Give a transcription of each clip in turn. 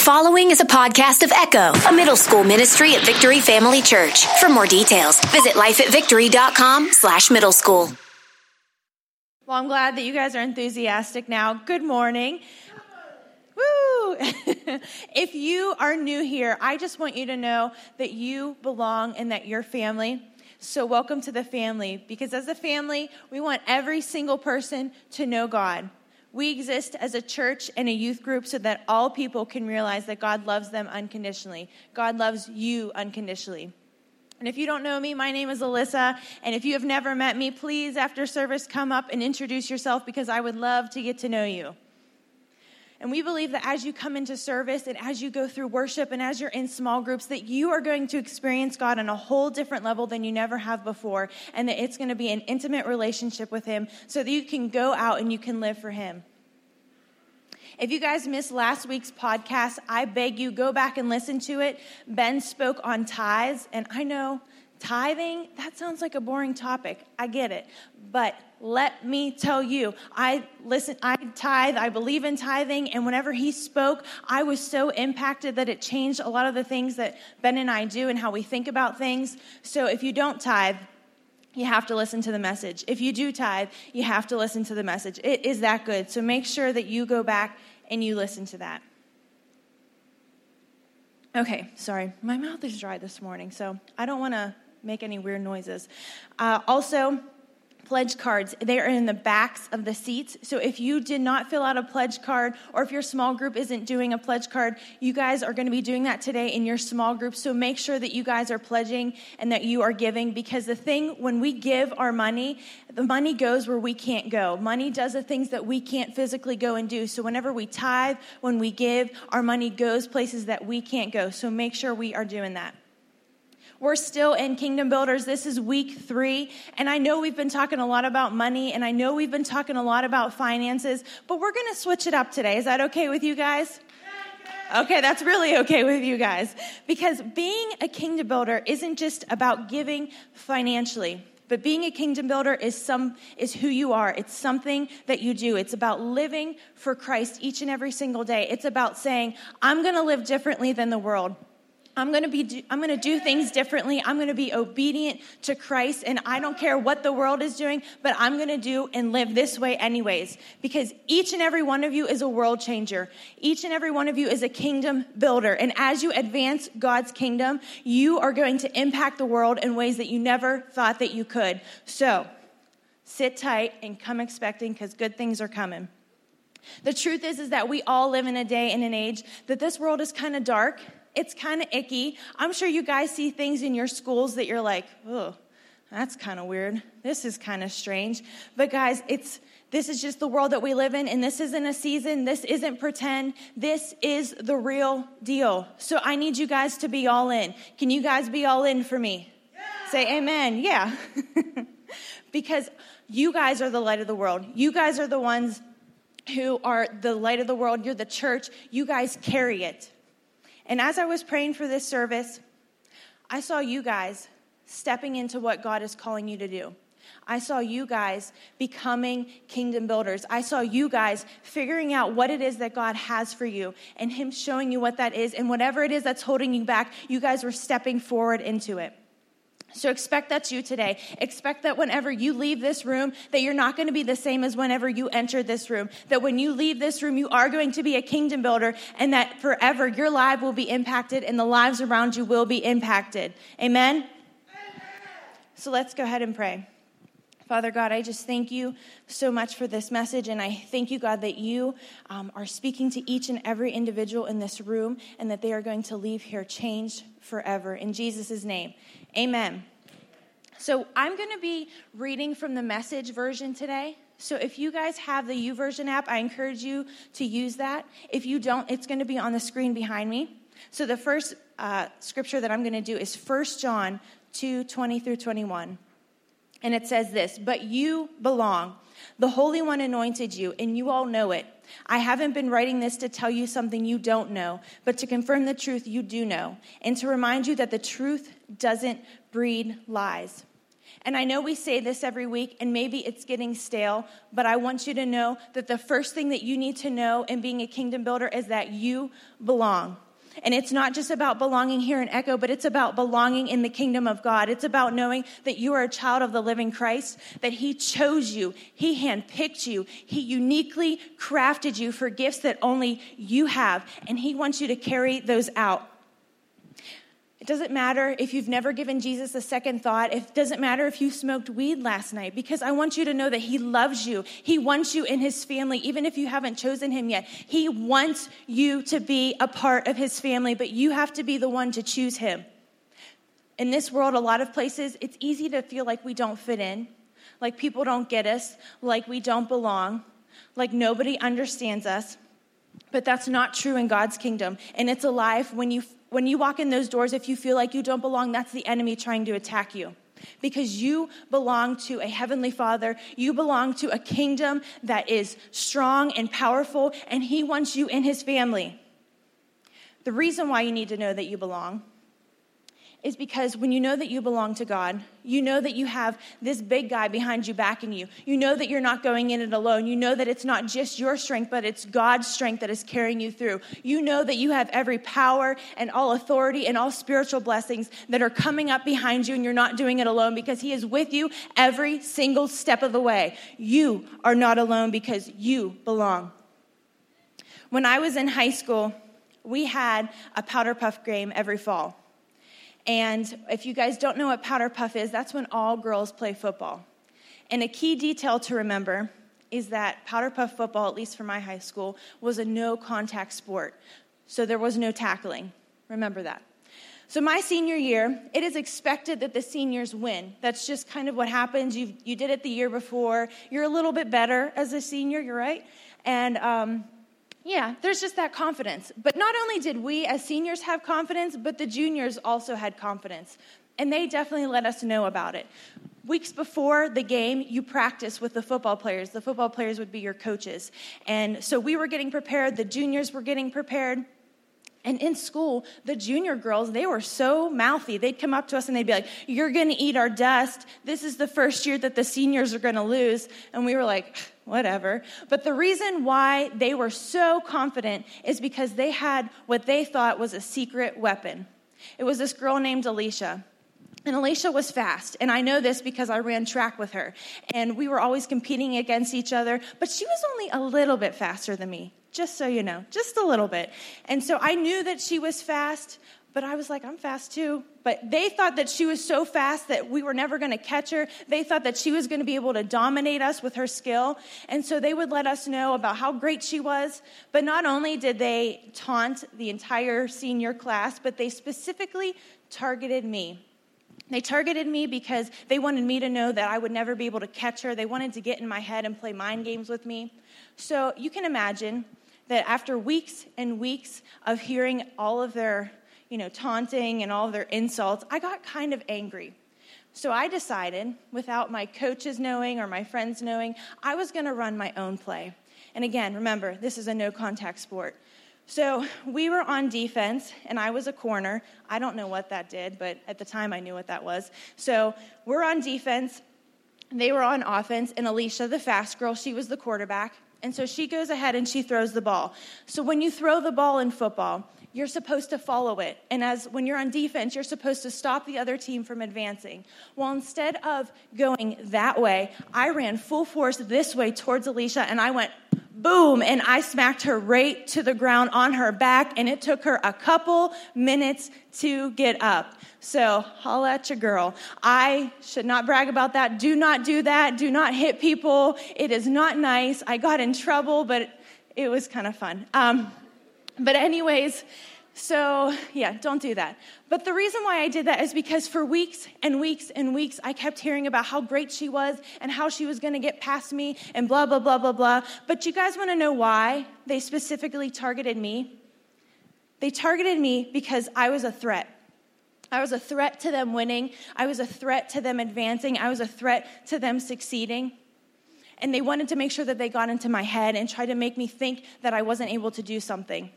following is a podcast of Echo, a middle school ministry at Victory Family Church. For more details, visit lifeatvictory.com/middle-school. Well, I'm glad that you guys are enthusiastic now. Good morning. Woo! If you are new here, I just want you to know that you belong and that you're family. So welcome to the family, because as a family, we want every single person to know God. We exist as a church and a youth group so that all people can realize that God loves them unconditionally. God loves you unconditionally. And if you don't know me, my name is Alyssa, and if you have never met me, please, after service, come up and introduce yourself, because I would love to get to know you. And we believe that as you come into service and as you go through worship and as you're in small groups, that you are going to experience God on a whole different level than you never have before, and that it's going to be an intimate relationship with Him so that you can go out and you can live for Him. If you guys missed last week's podcast, I beg you, go back and listen to it. Ben spoke on tithes, and I know tithing, that sounds like a boring topic. I get it. But let me tell you, I tithe, I believe in tithing, and whenever he spoke, I was so impacted that it changed a lot of the things that Ben and I do and how we think about things. So if you don't tithe, you have to listen to the message. If you do tithe, you have to listen to the message. It is that good. So make sure that you go back and you listen to that. Okay, sorry. My mouth is dry this morning, so I don't want to make any weird noises. Also, pledge cards, they are in the backs of the seats. So if you did not fill out a pledge card, or if your small group isn't doing a pledge card, you guys are going to be doing that today in your small group. So make sure that you guys are pledging and that you are giving, because the thing, when we give our money, the money goes where we can't go. Money does the things that we can't physically go and do. So whenever we tithe, when we give, our money goes places that we can't go. So make sure we are doing that. We're still in Kingdom Builders. This is week 3, and I know we've been talking a lot about money, and I know we've been talking a lot about finances, but we're going to switch it up today. Is that okay with you guys? Okay, that's really okay with you guys, because being a Kingdom Builder isn't just about giving financially, but being a Kingdom Builder is who you are. It's something that you do. It's about living for Christ each and every single day. It's about saying, I'm going to live differently than the world. I'm going to do things differently. I'm going to be obedient to Christ, and I don't care what the world is doing, but I'm going to do and live this way anyways, because each and every one of you is a world changer. Each and every one of you is a kingdom builder, and as you advance God's kingdom, you are going to impact the world in ways that you never thought that you could. So sit tight and come expecting, because good things are coming. The truth is that we all live in a day and an age that this world is kind of dark. It's kind of icky. I'm sure you guys see things in your schools that you're like, oh, that's kind of weird. This is kind of strange. But guys, this is just the world that we live in, and this isn't a season. This isn't pretend. This is the real deal. So I need you guys to be all in. Can you guys be all in for me? Yeah. Say amen. Yeah. Because you guys are the light of the world. You guys are the ones who are the light of the world. You're the church. You guys carry it. And as I was praying for this service, I saw you guys stepping into what God is calling you to do. I saw you guys becoming kingdom builders. I saw you guys figuring out what it is that God has for you and Him showing you what that is. And whatever it is that's holding you back, you guys were stepping forward into it. So expect that's you today. Expect that whenever you leave this room, that you're not going to be the same as whenever you entered this room. That when you leave this room, you are going to be a kingdom builder, and that forever your life will be impacted and the lives around you will be impacted. Amen? So let's go ahead and pray. Father God, I just thank you so much for this message, and I thank you, God, that you are speaking to each and every individual in this room, and that they are going to leave here changed forever. In Jesus' name, amen. So I'm going to be reading from the Message version today. So if you guys have the YouVersion app, I encourage you to use that. If you don't, it's going to be on the screen behind me. So the first scripture that I'm going to do is 1 John 2:20 through 21. And it says this, but you belong. The Holy One anointed you, and you all know it. I haven't been writing this to tell you something you don't know, but to confirm the truth you do know, and to remind you that the truth doesn't breed lies. And I know we say this every week, and maybe it's getting stale, but I want you to know that the first thing that you need to know in being a kingdom builder is that you belong. And it's not just about belonging here in Echo, but it's about belonging in the kingdom of God. It's about knowing that you are a child of the living Christ, that he chose you, he handpicked you, he uniquely crafted you for gifts that only you have, and he wants you to carry those out. It doesn't matter if you've never given Jesus a second thought. It doesn't matter if you smoked weed last night, because I want you to know that he loves you. He wants you in his family, even if you haven't chosen him yet. He wants you to be a part of his family, but you have to be the one to choose him. In this world, a lot of places, it's easy to feel like we don't fit in, like people don't get us, like we don't belong, like nobody understands us. But that's not true in God's kingdom, and it's alive when you walk in those doors. If you feel like you don't belong, that's the enemy trying to attack you, because you belong to a heavenly Father. You belong to a kingdom that is strong and powerful, and he wants you in his family. The reason why you need to know that you belong is because when you know that you belong to God, you know that you have this big guy behind you backing you. You know that you're not going in it alone. You know that it's not just your strength, but it's God's strength that is carrying you through. You know that you have every power and all authority and all spiritual blessings that are coming up behind you, and you're not doing it alone because he is with you every single step of the way. You are not alone because you belong. When I was in high school, we had a powder puff game every fall. And if you guys don't know what powder puff is, that's when all girls play football. And a key detail to remember is that powder puff football, at least for my high school, was a no-contact sport. So there was no tackling. Remember that. So my senior year, it is expected that the seniors win. That's just kind of what happens. You did it the year before. You're a little bit better as a senior, you're right. And yeah, there's just that confidence. But not only did we as seniors have confidence, but the juniors also had confidence. And they definitely let us know about it. Weeks before the game, you practice with the football players. The football players would be your coaches. And so we were getting prepared. The juniors were getting prepared. And in school, the junior girls, they were so mouthy. They'd come up to us and they'd be like, "You're going to eat our dust. This is the first year that the seniors are going to lose." And we were like, whatever. But the reason why they were so confident is because they had what they thought was a secret weapon. It was this girl named Alicia. And Alicia was fast, and I know this because I ran track with her, and we were always competing against each other, but she was only a little bit faster than me, just so you know, just a little bit. And so I knew that she was fast, but I was like, I'm fast too. But they thought that she was so fast that we were never going to catch her. They thought that she was going to be able to dominate us with her skill, and so they would let us know about how great she was. But not only did they taunt the entire senior class, but they specifically targeted me. They targeted me because they wanted me to know that I would never be able to catch her. They wanted to get in my head and play mind games with me. So you can imagine that after weeks and weeks of hearing all of their, taunting and all of their insults, I got kind of angry. So I decided, without my coaches knowing or my friends knowing, I was going to run my own play. And again, remember, this is a no-contact sport. So we were on defense, and I was a corner. I don't know what that did, but at the time I knew what that was. So we're on defense. They were on offense, and Alicia, the fast girl, she was the quarterback. And so she goes ahead and she throws the ball. So when you throw the ball in football, you're supposed to follow it. And as when you're on defense, you're supposed to stop the other team from advancing. Well, instead of going that way, I ran full force this way towards Alicia, and I went boom, and I smacked her right to the ground on her back, and it took her a couple minutes to get up. So, holla at your girl. I should not brag about that. Do not do that. Do not hit people. It is not nice. I got in trouble, but it was kind of fun. But anyways, so yeah, don't do that. But the reason why I did that is because for weeks and weeks and weeks, I kept hearing about how great she was and how she was going to get past me and blah, blah, blah, blah, blah. But you guys want to know why they specifically targeted me? They targeted me because I was a threat. I was a threat to them winning. I was a threat to them advancing. I was a threat to them succeeding. And they wanted to make sure that they got into my head and tried to make me think that I wasn't able to do something.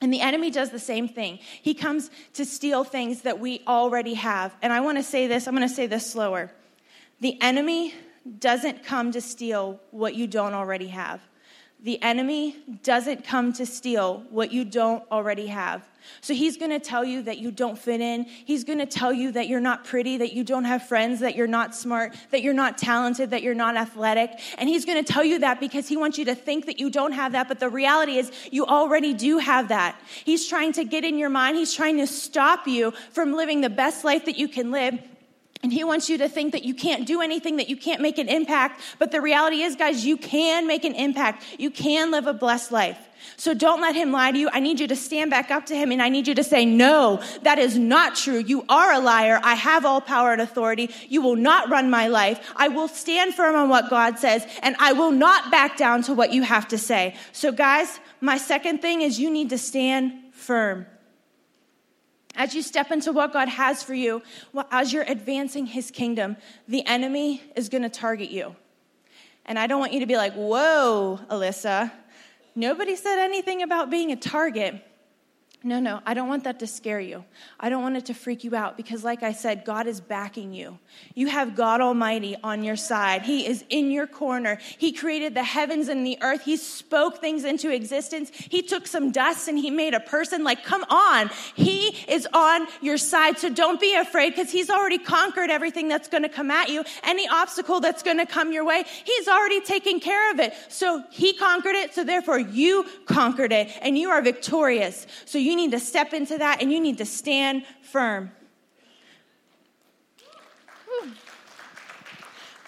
And the enemy does the same thing. He comes to steal things that we already have. And I want to say this. I'm going to say this slower. The enemy doesn't come to steal what you don't already have. The enemy doesn't come to steal what you don't already have. So he's going to tell you that you don't fit in. He's going to tell you that you're not pretty, that you don't have friends, that you're not smart, that you're not talented, that you're not athletic. And he's going to tell you that because he wants you to think that you don't have that. But the reality is you already do have that. He's trying to get in your mind. He's trying to stop you from living the best life that you can live. And he wants you to think that you can't do anything, that you can't make an impact. But the reality is, guys, you can make an impact. You can live a blessed life. So don't let him lie to you. I need you to stand back up to him, and I need you to say, no, that is not true. You are a liar. I have all power and authority. You will not run my life. I will stand firm on what God says, and I will not back down to what you have to say. So, guys, my second thing is you need to stand firm. As you step into what God has for you, well, as you're advancing his kingdom, the enemy is going to target you. And I don't want you to be like, whoa, Alyssa, nobody said anything about being a target. No, I don't want that to scare you. I don't want it to freak you out because, like I said, God is backing you. You have God Almighty on your side. He is in your corner. He created the heavens and the earth. He spoke things into existence. He took some dust and he made a person. Like, come on. He is on your side. So don't be afraid because he's already conquered everything that's going to come at you. Any obstacle that's going to come your way, he's already taken care of it. So he conquered it. So therefore you conquered it and you are victorious. So you need to step into that and you need to stand firm. Whew.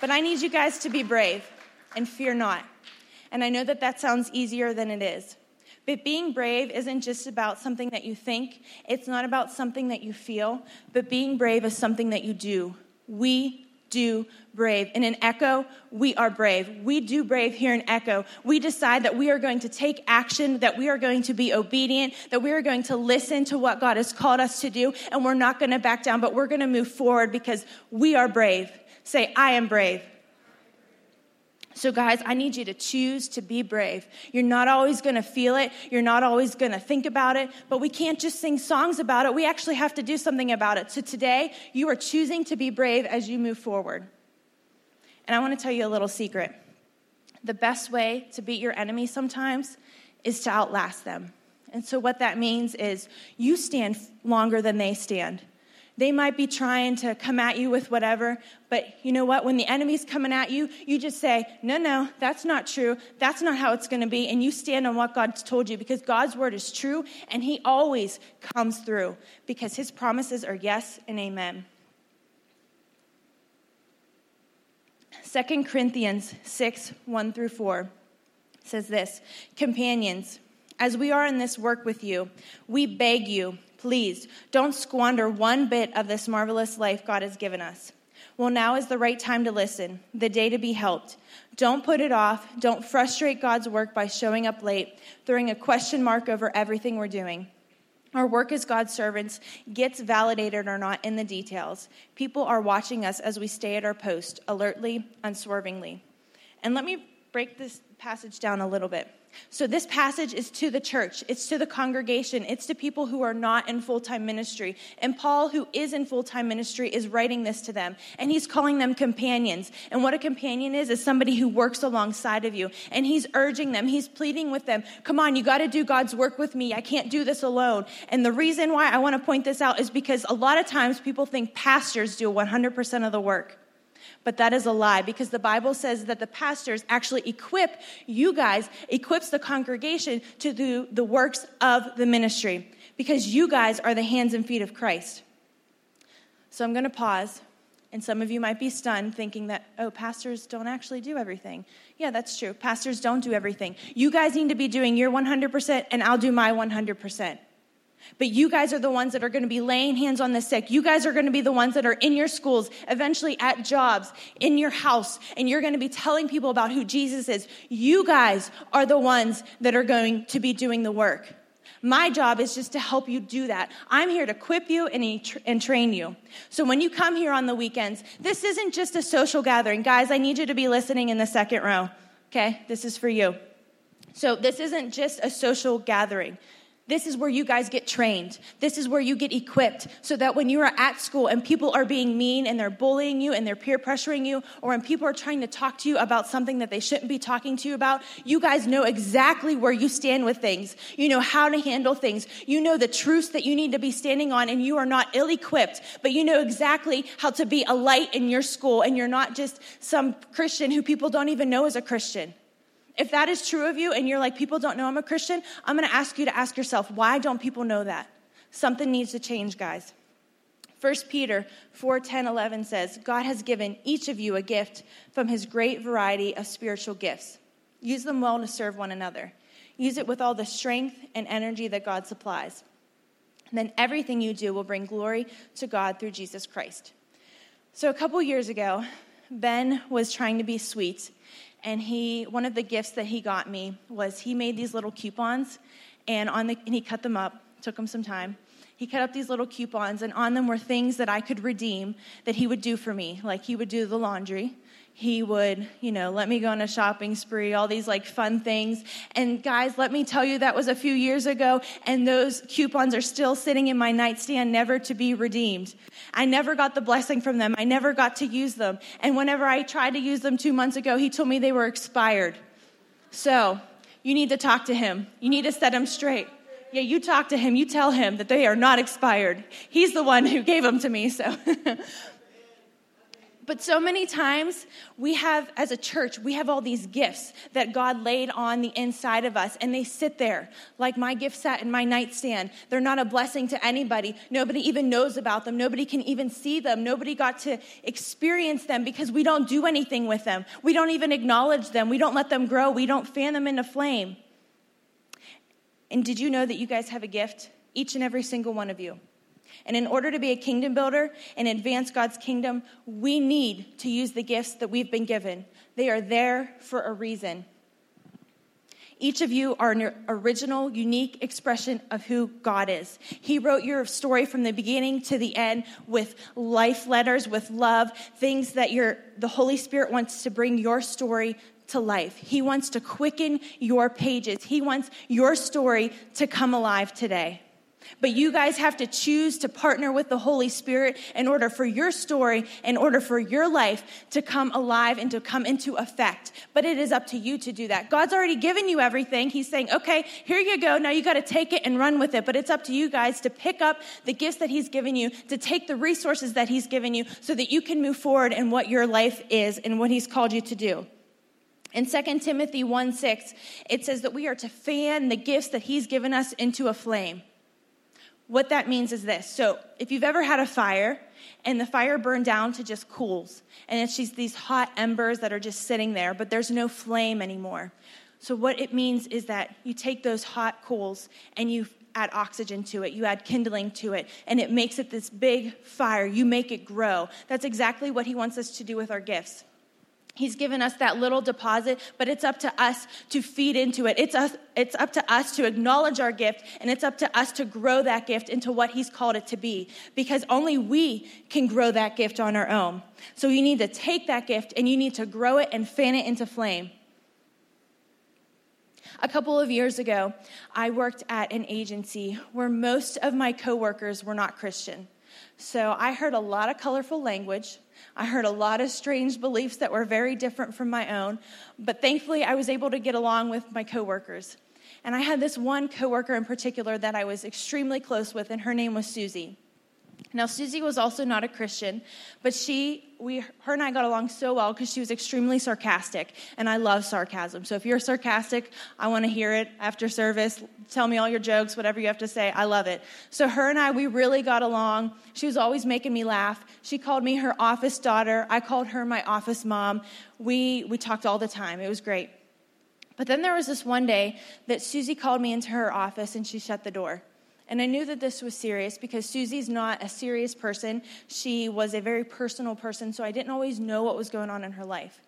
But I need you guys to be brave and fear not. And I know that that sounds easier than it is. But being brave isn't just about something that you think. It's not about something that you feel. But being brave is something that you do. We do brave. And in Echo, we are brave. We do brave here in Echo. We decide that we are going to take action, that we are going to be obedient, that we are going to listen to what God has called us to do, and we're not going to back down, but we're going to move forward because we are brave. Say, I am brave. So guys, I need you to choose to be brave. You're not always going to feel it. You're not always going to think about it. But we can't just sing songs about it. We actually have to do something about it. So today, you are choosing to be brave as you move forward. And I want to tell you a little secret. The best way to beat your enemy sometimes is to outlast them. And so what that means is you stand longer than they stand. They might be trying to come at you with whatever, but you know what? When the enemy's coming at you, you just say, no, that's not true. That's not how it's going to be. And you stand on what God's told you because God's word is true and he always comes through because his promises are yes and amen. 2 Corinthians 6:1-4 says this, companions, as we are in this work with you, we beg you, please, don't squander one bit of this marvelous life God has given us. Well, now is the right time to listen, the day to be helped. Don't put it off. Don't frustrate God's work by showing up late, throwing a question mark over everything we're doing. Our work as God's servants gets validated or not in the details. People are watching us as we stay at our post, alertly, unswervingly. And let me break this passage down a little bit. So this passage is to the church, it's to the congregation, it's to people who are not in full-time ministry. And Paul, who is in full-time ministry, is writing this to them. And he's calling them companions. And what a companion is somebody who works alongside of you. And he's urging them, he's pleading with them, come on, you got to do God's work with me. I can't do this alone. And the reason why I want to point this out is because a lot of times people think pastors do 100% of the work. But that is a lie because the Bible says that the pastors actually equip you guys, equips the congregation to do the works of the ministry because you guys are the hands and feet of Christ. So I'm going to pause, and some of you might be stunned thinking that, oh, pastors don't actually do everything. Yeah, that's true. Pastors don't do everything. You guys need to be doing your 100% and I'll do my 100%. But you guys are the ones that are going to be laying hands on the sick. You guys are going to be the ones that are in your schools, eventually at jobs, in your house, and you're going to be telling people about who Jesus is. You guys are the ones that are going to be doing the work. My job is just to help you do that. I'm here to equip you and train you. So when you come here on the weekends, this isn't just a social gathering. Guys, I need you to be listening in the second row, okay? This is for you. So this isn't just a social gathering. This is where you guys get trained. This is where you get equipped so that when you are at school and people are being mean and they're bullying you and they're peer pressuring you, or when people are trying to talk to you about something that they shouldn't be talking to you about, you guys know exactly where you stand with things. You know how to handle things. You know the truths that you need to be standing on, and you are not ill-equipped, but you know exactly how to be a light in your school, and you're not just some Christian who people don't even know is a Christian. If that is true of you and you're like, people don't know I'm a Christian, I'm going to ask you to ask yourself, why don't people know that? Something needs to change, guys. 1 Peter 4:10-11 says, God has given each of you a gift from his great variety of spiritual gifts. Use them well to serve one another. Use it with all the strength and energy that God supplies. And then everything you do will bring glory to God through Jesus Christ. So a couple years ago, Ben was trying to be sweet. And one of the gifts that he got me was he made these little coupons, and he cut them up. Took him some time. He cut up these little coupons, and on them were things that I could redeem that he would do for me. Like, he would do the laundry. He would, let me go on a shopping spree, all these fun things. And guys, let me tell you, that was a few years ago, and those coupons are still sitting in my nightstand, never to be redeemed. I never got the blessing from them. I never got to use them. And whenever I tried to use them 2 months ago, he told me they were expired. So you need to talk to him. You need to set him straight. Yeah, you talk to him. You tell him that they are not expired. He's the one who gave them to me, so... But so many times we have, as a church, we have all these gifts that God laid on the inside of us, and they sit there like my gift sat in my nightstand. They're not a blessing to anybody. Nobody even knows about them. Nobody can even see them. Nobody got to experience them because we don't do anything with them. We don't even acknowledge them. We don't let them grow. We don't fan them into flame. And did you know that you guys have a gift? Each and every single one of you. And in order to be a kingdom builder and advance God's kingdom, we need to use the gifts that we've been given. They are there for a reason. Each of you are an original, unique expression of who God is. He wrote your story from the beginning to the end with life letters, with love, things that the Holy Spirit wants to bring your story to life. He wants to quicken your pages. He wants your story to come alive today. But you guys have to choose to partner with the Holy Spirit in order for your story, in order for your life to come alive and to come into effect. But it is up to you to do that. God's already given you everything. He's saying, okay, here you go. Now you got to take it and run with it. But it's up to you guys to pick up the gifts that he's given you, to take the resources that he's given you so that you can move forward in what your life is and what he's called you to do. In 2 Timothy 1:6, it says that we are to fan the gifts that he's given us into a flame. What that means is this. So if you've ever had a fire and the fire burned down to just coals, and it's just these hot embers that are just sitting there, but there's no flame anymore. So what it means is that you take those hot coals and you add oxygen to it, you add kindling to it, and it makes it this big fire. You make it grow. That's exactly what he wants us to do with our gifts. He's given us that little deposit, but it's up to us to feed into it. It's up to us to acknowledge our gift, and it's up to us to grow that gift into what he's called it to be, because only we can grow that gift on our own. So you need to take that gift, and you need to grow it and fan it into flame. A couple of years ago, I worked at an agency where most of my coworkers were not Christian. So I heard a lot of colorful language. I heard a lot of strange beliefs that were very different from my own. But thankfully, I was able to get along with my coworkers. And I had this one coworker in particular that I was extremely close with, and her name was Susie. Now, Susie was also not a Christian, but her and I got along so well because she was extremely sarcastic, and I love sarcasm. So if you're sarcastic, I want to hear it after service. Tell me all your jokes, whatever you have to say. I love it. So her and I, we really got along. She was always making me laugh. She called me her office daughter. I called her my office mom. We talked all the time. It was great. But then there was this one day that Susie called me into her office, and she shut the door. And I knew that this was serious because Susie's not a serious person. She was a very personal person, so I didn't always know what was going on in her life.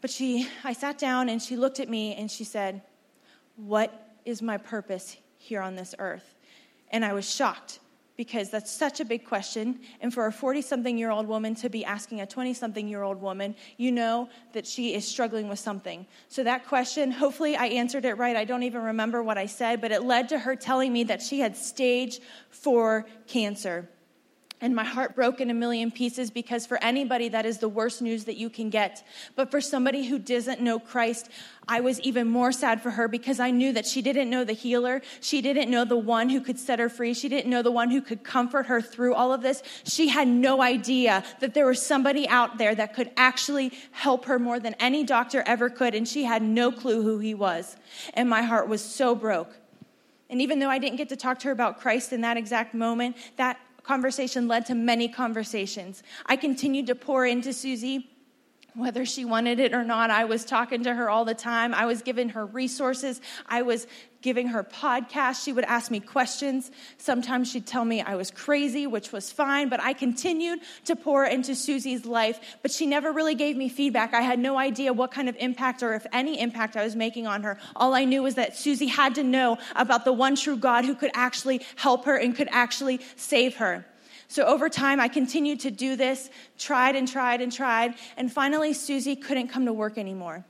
But I sat down, and she looked at me, and she said, "What is my purpose here on this earth?" And I was shocked because that's such a big question. And for a 40-something-year-old woman to be asking a 20-something-year-old woman, you know that she is struggling with something. So that question, hopefully I answered it right. I don't even remember what I said, but it led to her telling me that she had stage 4 cancer. And my heart broke in a million pieces, because for anybody, that is the worst news that you can get. But for somebody who doesn't know Christ, I was even more sad for her, because I knew that she didn't know the healer. She didn't know the one who could set her free. She didn't know the one who could comfort her through all of this. She had no idea that there was somebody out there that could actually help her more than any doctor ever could, and she had no clue who he was. And my heart was so broke. And even though I didn't get to talk to her about Christ in that exact moment, that conversation led to many conversations. I continued to pour into Susie, whether she wanted it or not. I was talking to her all the time. I was giving her resources. I was giving her podcasts. She would ask me questions. Sometimes she'd tell me I was crazy, which was fine, but I continued to pour into Susie's life, but she never really gave me feedback. I had no idea what kind of impact, or if any impact, I was making on her. All I knew was that Susie had to know about the one true God who could actually help her and could actually save her. So over time, I continued to do this, tried, and finally Susie couldn't come to work anymore.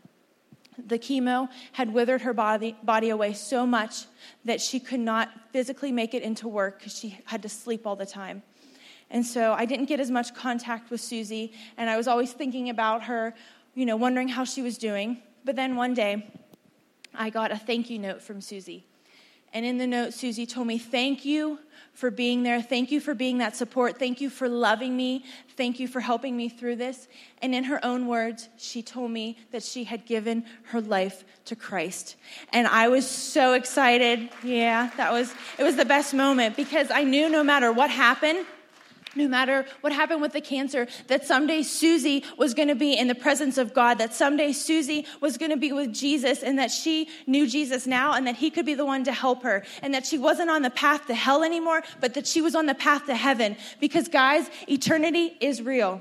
The chemo had withered her body away so much that she could not physically make it into work, because she had to sleep all the time. And so I didn't get as much contact with Susie, and I was always thinking about her, wondering how she was doing. But then one day, I got a thank you note from Susie. And in the note, Susie told me, "Thank you for being there. Thank you for being that support. Thank you for loving me. Thank you for helping me through this." And in her own words, she told me that she had given her life to Christ. And I was so excited. Yeah, it was the best moment, because I knew no matter what happened with the cancer, that someday Susie was going to be in the presence of God, that someday Susie was going to be with Jesus, and that she knew Jesus now, and that he could be the one to help her, and that she wasn't on the path to hell anymore, but that she was on the path to heaven. Because guys, eternity is real.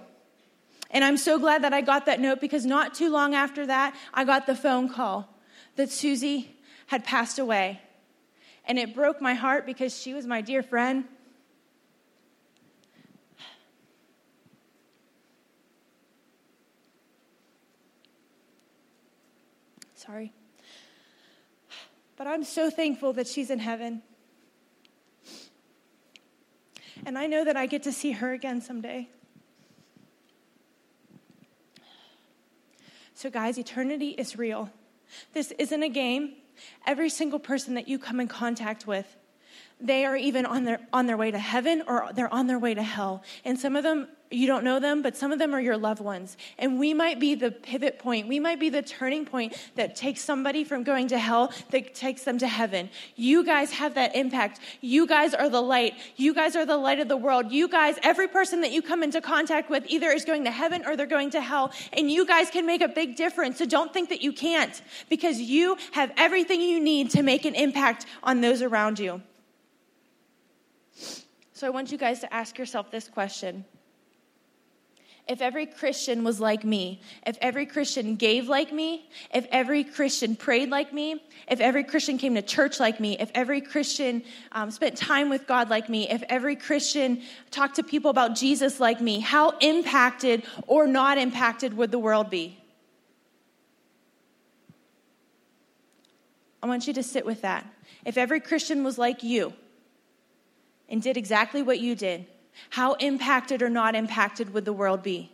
And I'm so glad that I got that note, because not too long after that, I got the phone call that Susie had passed away. And it broke my heart, because she was my dear friend. Sorry. But I'm so thankful that she's in heaven. And I know that I get to see her again someday. So guys, eternity is real. This isn't a game. Every single person that you come in contact with, they are even on their way to heaven, or they're on their way to hell. And some of them, you don't know them, but some of them are your loved ones. And we might be the pivot point. We might be the turning point that takes somebody from going to hell, that takes them to heaven. You guys have that impact. You guys are the light. You guys are the light of the world. You guys, every person that you come into contact with either is going to heaven or they're going to hell. And you guys can make a big difference. So don't think that you can't, because you have everything you need to make an impact on those around you. So I want you guys to ask yourself this question. If every Christian was like me, if every Christian gave like me, if every Christian prayed like me, if every Christian came to church like me, if every Christian spent time with God like me, if every Christian talked to people about Jesus like me, how impacted or not impacted would the world be? I want you to sit with that. If every Christian was like you, and did exactly what you did, how impacted or not impacted would the world be?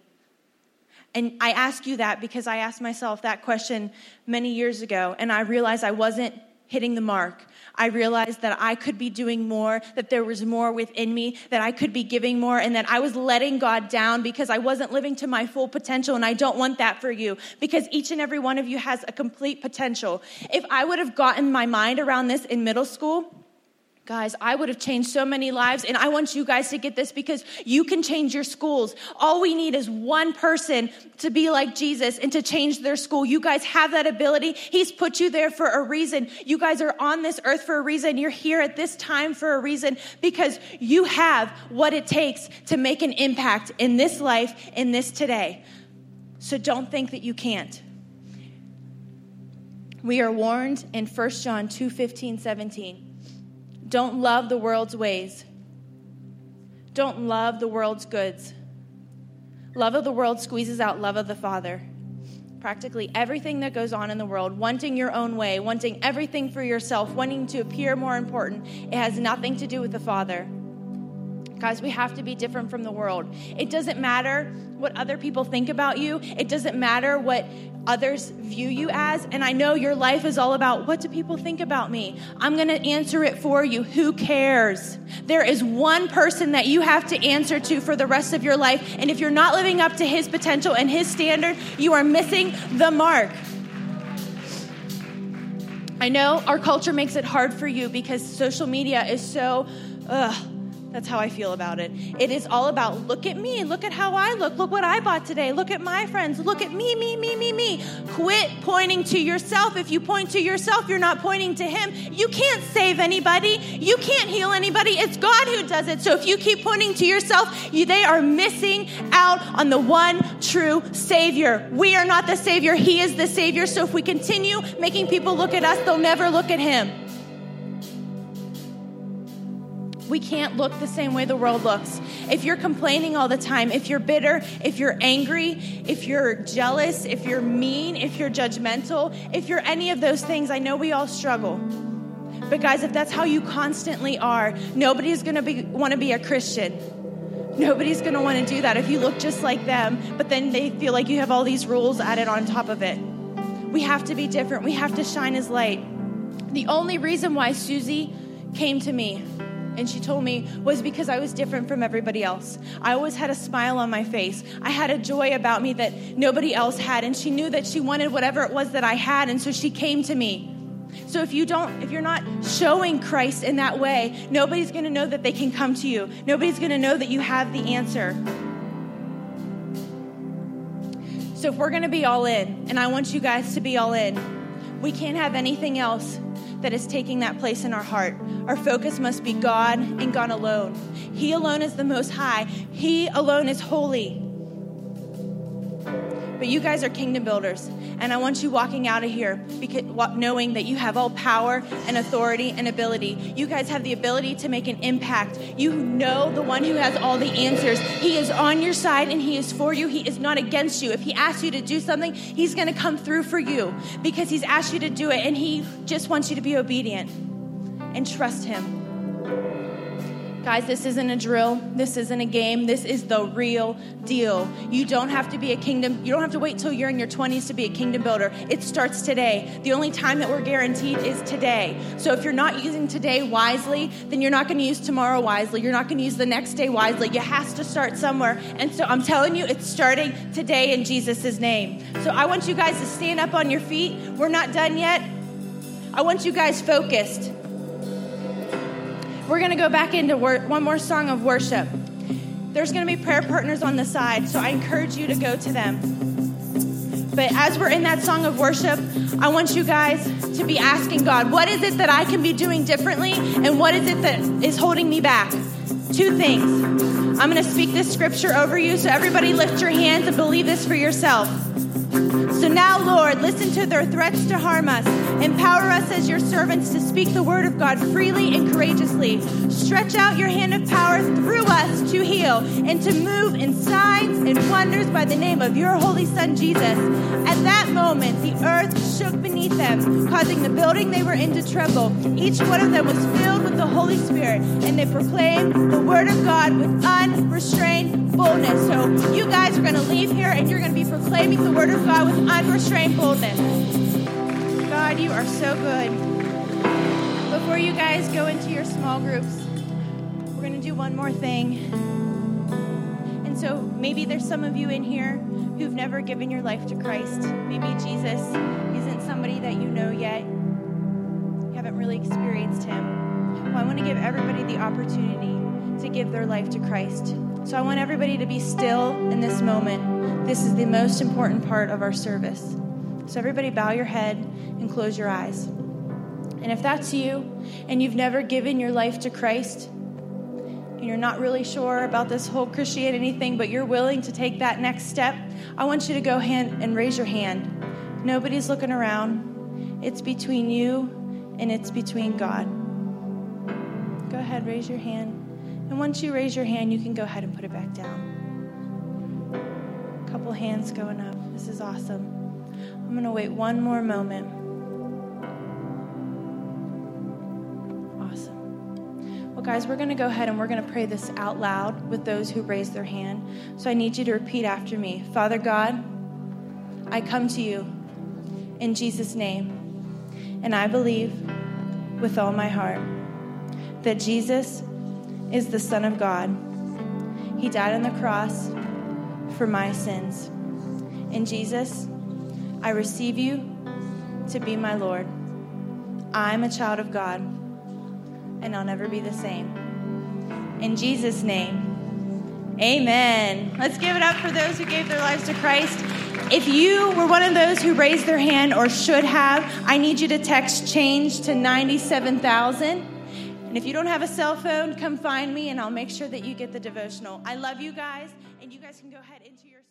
And I ask you that because I asked myself that question many years ago, and I realized I wasn't hitting the mark. I realized that I could be doing more, that there was more within me, that I could be giving more, and that I was letting God down because I wasn't living to my full potential, and I don't want that for you, because each and every one of you has a complete potential. If I would have gotten my mind around this in middle school, guys, I would have changed so many lives, and I want you guys to get this, because you can change your schools. All we need is one person to be like Jesus and to change their school. You guys have that ability. He's put you there for a reason. You guys are on this earth for a reason. You're here at this time for a reason, because you have what it takes to make an impact in this life, in this today. So don't think that you can't. We are warned in 1 John 2:15-17. Don't love the world's ways. Don't love the world's goods. Love of the world squeezes out love of the Father. Practically everything that goes on in the world, wanting your own way, wanting everything for yourself, wanting to appear more important, it has nothing to do with the Father. Guys, we have to be different from the world. It doesn't matter what other people think about you. It doesn't matter what others view you as. And I know your life is all about, what do people think about me? I'm going to answer it for you. Who cares? There is one person that you have to answer to for the rest of your life. And if you're not living up to his potential and his standard, you are missing the mark. I know our culture makes it hard for you because social media is so, that's how I feel about it. It is all about, look at me, look at how I look, look what I bought today, look at my friends, look at me. Quit pointing to yourself. If you point to yourself, you're not pointing to him. You can't save anybody. You can't heal anybody. It's God who does it. So if you keep pointing to yourself, they are missing out on the one true Savior. We are not the Savior. He is the Savior. So if we continue making people look at us, they'll never look at him. We can't look the same way the world looks. If you're complaining all the time, if you're bitter, if you're angry, if you're jealous, if you're mean, if you're judgmental, if you're any of those things, I know we all struggle. But guys, if that's how you constantly are, nobody's going to want to be a Christian. Nobody's going to want to do that if you look just like them, but then they feel like you have all these rules added on top of it. We have to be different. We have to shine as light. The only reason why Susie came to me and she told me was because I was different from everybody else. I always had a smile on my face. I had a joy about me that nobody else had, and she knew that she wanted whatever it was that I had, and so she came to me. So if you're not showing Christ in that way, nobody's going to know that they can come to you. Nobody's going to know that you have the answer. So if we're going to be all in, and I want you guys to be all in, we can't have anything else that is taking that place in our heart. Our focus must be God and God alone. He alone is the Most High. He alone is holy. But you guys are kingdom builders, and I want you walking out of here because, knowing that you have all power and authority and ability. You guys have the ability to make an impact. You know the one who has all the answers. He is on your side, and he is for you. He is not against you. If he asks you to do something, he's going to come through for you because he's asked you to do it, and he just wants you to be obedient and trust him. Guys, this isn't a drill. This isn't a game. This is the real deal. You don't have to wait till you're in your 20s to be a kingdom builder. It starts today. The only time that we're guaranteed is today. So if you're not using today wisely, then you're not going to use tomorrow wisely. You're not going to use the next day wisely. You have to start somewhere. And so I'm telling you, it's starting today in Jesus' name. So I want you guys to stand up on your feet. We're not done yet. I want you guys focused. We're going to go back into one more song of worship. There's going to be prayer partners on the side, so I encourage you to go to them. But as we're in that song of worship, I want you guys to be asking God, what is it that I can be doing differently, and what is it that is holding me back? Two things. I'm going to speak this scripture over you, so everybody lift your hands and believe this for yourself. So now, Lord, listen to their threats to harm us. Empower us as your servants to speak the word of God freely and courageously. Stretch out your hand of power through us to heal and to move in signs and wonders by the name of your holy Son, Jesus. At that moment, the earth shook beneath them, causing the building they were in to tremble. Each one of them was filled with the Holy Spirit, and they proclaimed the word of God with unrestrained boldness. So you guys are going to leave here, and you're going to be proclaiming the word of God with unrestrained boldness. God, you are so good. Before you guys go into your small groups, we're going to do one more thing. And so maybe there's some of you in here who've never given your life to Christ. Maybe Jesus isn't somebody that you know yet. You haven't really experienced him. Well, I want to give everybody the opportunity to give their life to Christ. So I want everybody to be still in this moment. This is the most important part of our service. So everybody bow your head and close your eyes. And if that's you, and you've never given your life to Christ, and you're not really sure about this whole Christianity thing, but you're willing to take that next step, I want you to go ahead and raise your hand. Nobody's looking around. It's between you, and it's between God. Go ahead, raise your hand. And once you raise your hand, you can go ahead and put it back down. A couple hands going up. This is awesome. I'm going to wait one more moment. Awesome. Well, guys, we're going to go ahead and we're going to pray this out loud with those who raised their hand. So I need you to repeat after me. Father God, I come to you in Jesus' name, and I believe with all my heart that Jesus is the Son of God. He died on the cross for my sins. And Jesus, I receive you to be my Lord. I'm a child of God, and I'll never be the same. In Jesus' name, amen. Let's give it up for those who gave their lives to Christ. If you were one of those who raised their hand or should have, I need you to text CHANGE to 97,000. And if you don't have a cell phone, come find me, and I'll make sure that you get the devotional. I love you guys, and you guys can go ahead into your...